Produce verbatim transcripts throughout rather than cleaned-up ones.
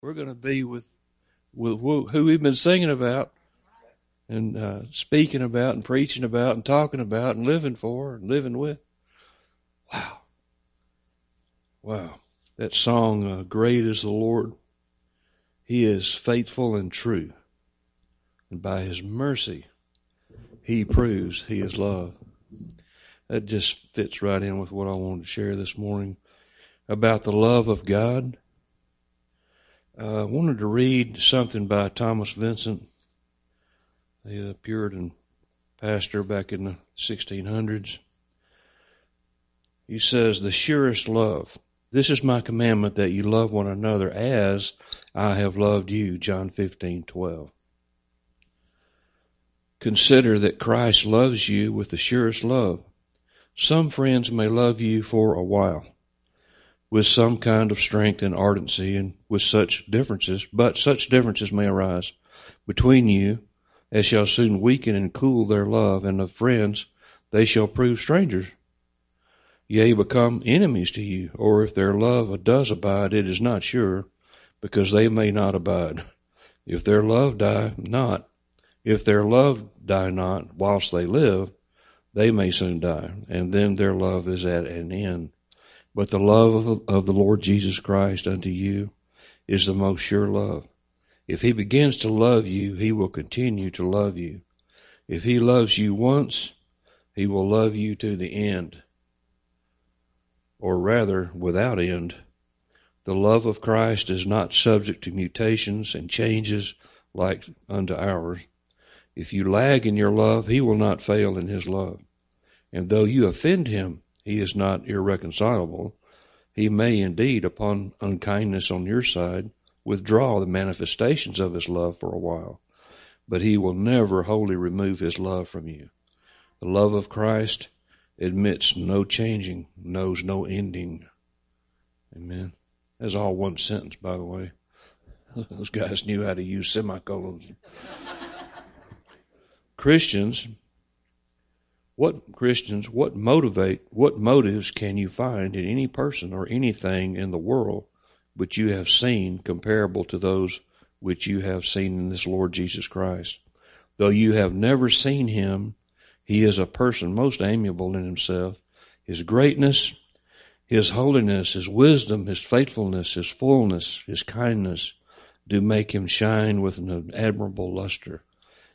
We're going to be with, with who we've been singing about and uh, speaking about and preaching about and talking about and living for and living with. Wow. Wow. That song, uh, Great is the Lord. He is faithful and true. And by his mercy, he proves he is love. That just fits right in with what I wanted to share this morning about the love of God. Uh, I wanted to read something by Thomas Vincent, the Puritan pastor back in the sixteen hundreds. He says, the surest love. This is my commandment, that you love one another as I have loved you, John fifteen twelve. Consider that Christ loves you with the surest love. Some friends may love you for a while, with some kind of strength and ardency, and with such differences, but such differences may arise between you as shall soon weaken and cool their love, and of friends they shall prove strangers. Yea, become enemies to you, or if their love does abide, it is not sure, because they may not abide. If their love die not, if their love die not whilst they live, they may soon die, and then their love is at an end. But the love of the Lord Jesus Christ unto you is the most sure love. If he begins to love you, he will continue to love you. If he loves you once, he will love you to the end. Or rather, without end. The love of Christ is not subject to mutations and changes like unto ours. If you lag in your love, he will not fail in his love. And though you offend him, he is not irreconcilable. He may indeed, upon unkindness on your side, withdraw the manifestations of his love for a while, but he will never wholly remove his love from you. The love of Christ admits no changing, knows no ending. Amen. That's all one sentence, by the way. Those guys knew how to use semicolons. Christians, what Christians, what motivate, what motives can you find in any person or anything in the world which you have seen comparable to those which you have seen in this Lord Jesus Christ? Though you have never seen him, he is a person most amiable in himself. His greatness, his holiness, his wisdom, his faithfulness, his fullness, his kindness do make him shine with an admirable luster.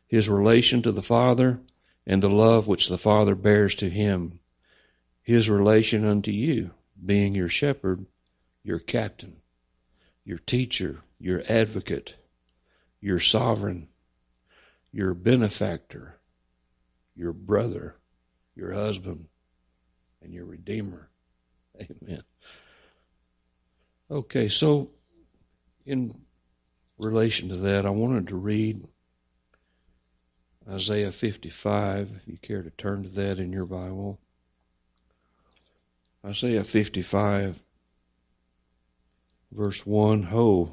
His relation to the Father and the love which the Father bears to him. His relation unto you, being your shepherd, your captain, your teacher, your advocate, your sovereign, your benefactor, your brother, your husband, and your redeemer. Amen. Okay, so in relation to that, I wanted to read Isaiah fifty-five, if you care to turn to that in your Bible. Isaiah fifty-five, verse one, Ho,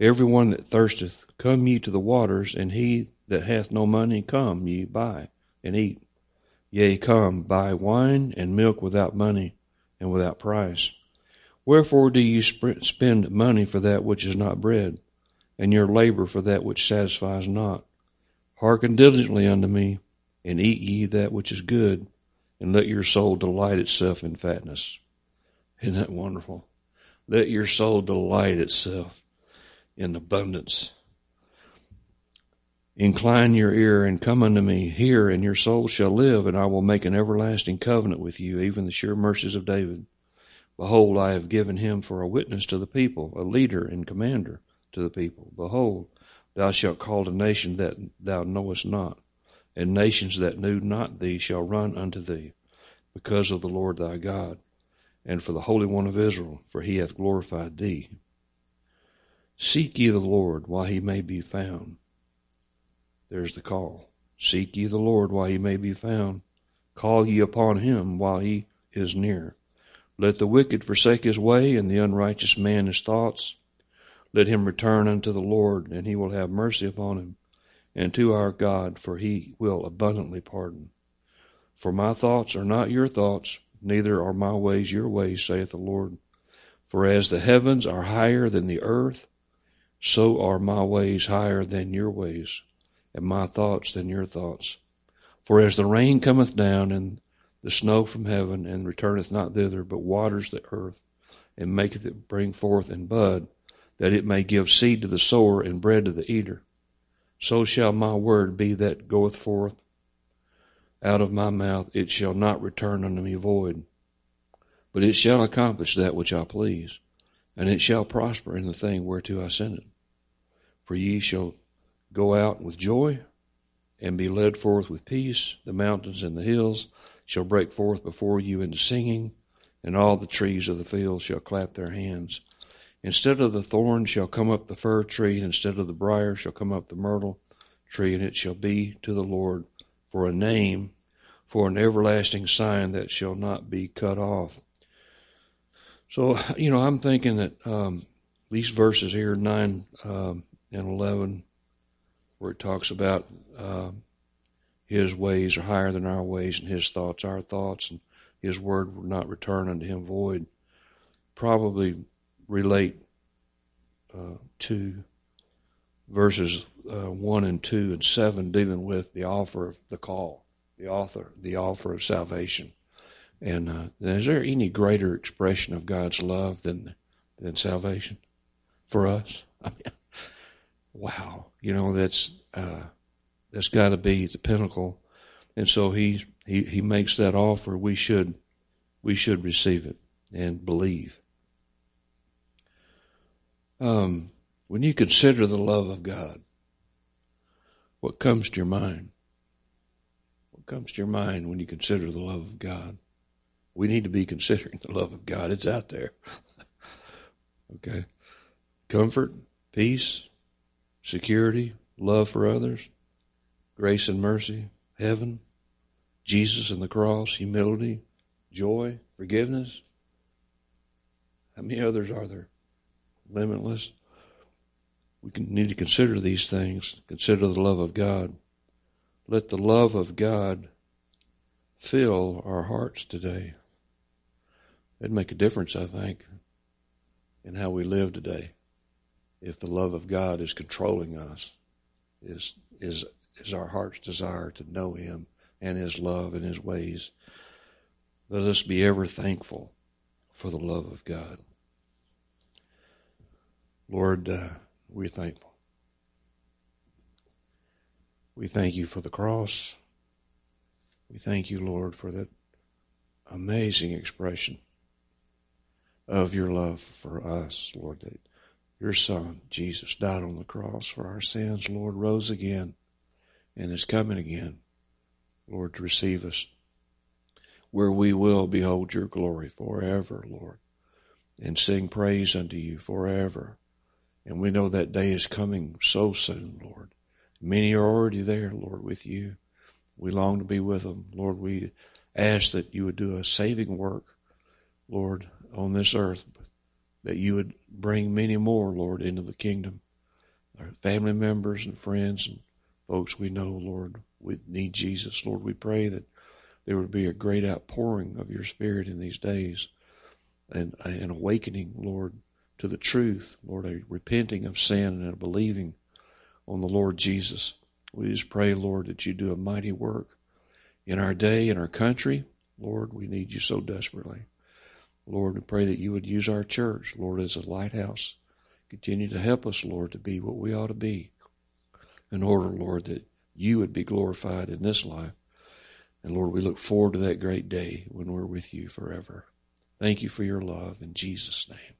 everyone that thirsteth, come ye to the waters, and he that hath no money, come ye, buy and eat. Yea, come, buy wine and milk without money and without price. Wherefore do you sp- spend money for that which is not bread, and your labor for that which satisfies not? Hearken diligently unto me, and eat ye that which is good, and let your soul delight itself in fatness. Isn't that wonderful? Let your soul delight itself in abundance. Incline your ear and come unto me. Hear, and your soul shall live, and I will make an everlasting covenant with you, even the sure mercies of David. Behold, I have given him for a witness to the people, a leader and commander to the people. Behold, thou shalt call a nation that thou knowest not, and nations that knew not thee shall run unto thee, because of the Lord thy God, and for the Holy One of Israel, for he hath glorified thee. Seek ye the Lord while he may be found. There's the call. Seek ye the Lord while he may be found. Call ye upon him while he is near. Let the wicked forsake his way, and the unrighteous man his thoughts. Let him return unto the Lord, and he will have mercy upon him, and to our God, for he will abundantly pardon. For my thoughts are not your thoughts, neither are my ways your ways, saith the Lord. For as the heavens are higher than the earth, so are my ways higher than your ways, and my thoughts than your thoughts. For as the rain cometh down, and the snow from heaven, and returneth not thither, but waters the earth, and maketh it bring forth and bud, that it may give seed to the sower and bread to the eater, so shall my word be that goeth forth out of my mouth. It shall not return unto me void, but it shall accomplish that which I please, and it shall prosper in the thing whereto I send it. For ye shall go out with joy, and be led forth with peace. The mountains and the hills shall break forth before you into singing, and all the trees of the field shall clap their hands. Instead of the thorn shall come up the fir tree, and instead of the briar shall come up the myrtle tree, and it shall be to the Lord for a name, for an everlasting sign that shall not be cut off. So, you know, I'm thinking that um, these verses here, nine um, and eleven, where it talks about uh, his ways are higher than our ways, and his thoughts our thoughts, and his word will not return unto him void, probably relate uh, to verses uh, one and two and seven, dealing with the offer of the call, the author, the offer of salvation. And uh, is there any greater expression of God's love than than salvation for us? I mean, wow, you know that's uh, that's got to be the pinnacle. And so he he he makes that offer. We should we should receive it and believe. Um, when you consider the love of God, what comes to your mind? What comes to your mind when you consider the love of God? We need to be considering the love of God. It's out there. Okay. Comfort, peace, security, love for others, grace and mercy, heaven, Jesus and the cross, humility, joy, forgiveness. How many others are there? Limitless. We need to consider these things. Consider the love of God. Let the love of God fill our hearts today. It'd make a difference, I think, in how we live today, if the love of God is controlling us, is is is our heart's desire to know him and his love and his ways. Let us be ever thankful for the love of God. Lord, uh, we're thankful. We thank you for the cross. We thank you, Lord, for that amazing expression of your love for us, Lord, that your Son, Jesus, died on the cross for our sins, Lord, rose again, and is coming again, Lord, to receive us, where we will behold your glory forever, Lord, and sing praise unto you forever. And we know that day is coming so soon, Lord. Many are already there, Lord, with you. We long to be with them. Lord, we ask that you would do a saving work, Lord, on this earth, that you would bring many more, Lord, into the kingdom. Our family members and friends and folks we know, Lord, we need Jesus. Lord, we pray that there would be a great outpouring of your Spirit in these days, and an awakening, Lord, to the truth, Lord, a repenting of sin and a believing on the Lord Jesus. We just pray, Lord, that you do a mighty work in our day, in our country. Lord, we need you so desperately. Lord, we pray that you would use our church, Lord, as a lighthouse. Continue to help us, Lord, to be what we ought to be, in order, Lord, that you would be glorified in this life. And, Lord, we look forward to that great day when we're with you forever. Thank you for your love in Jesus' name.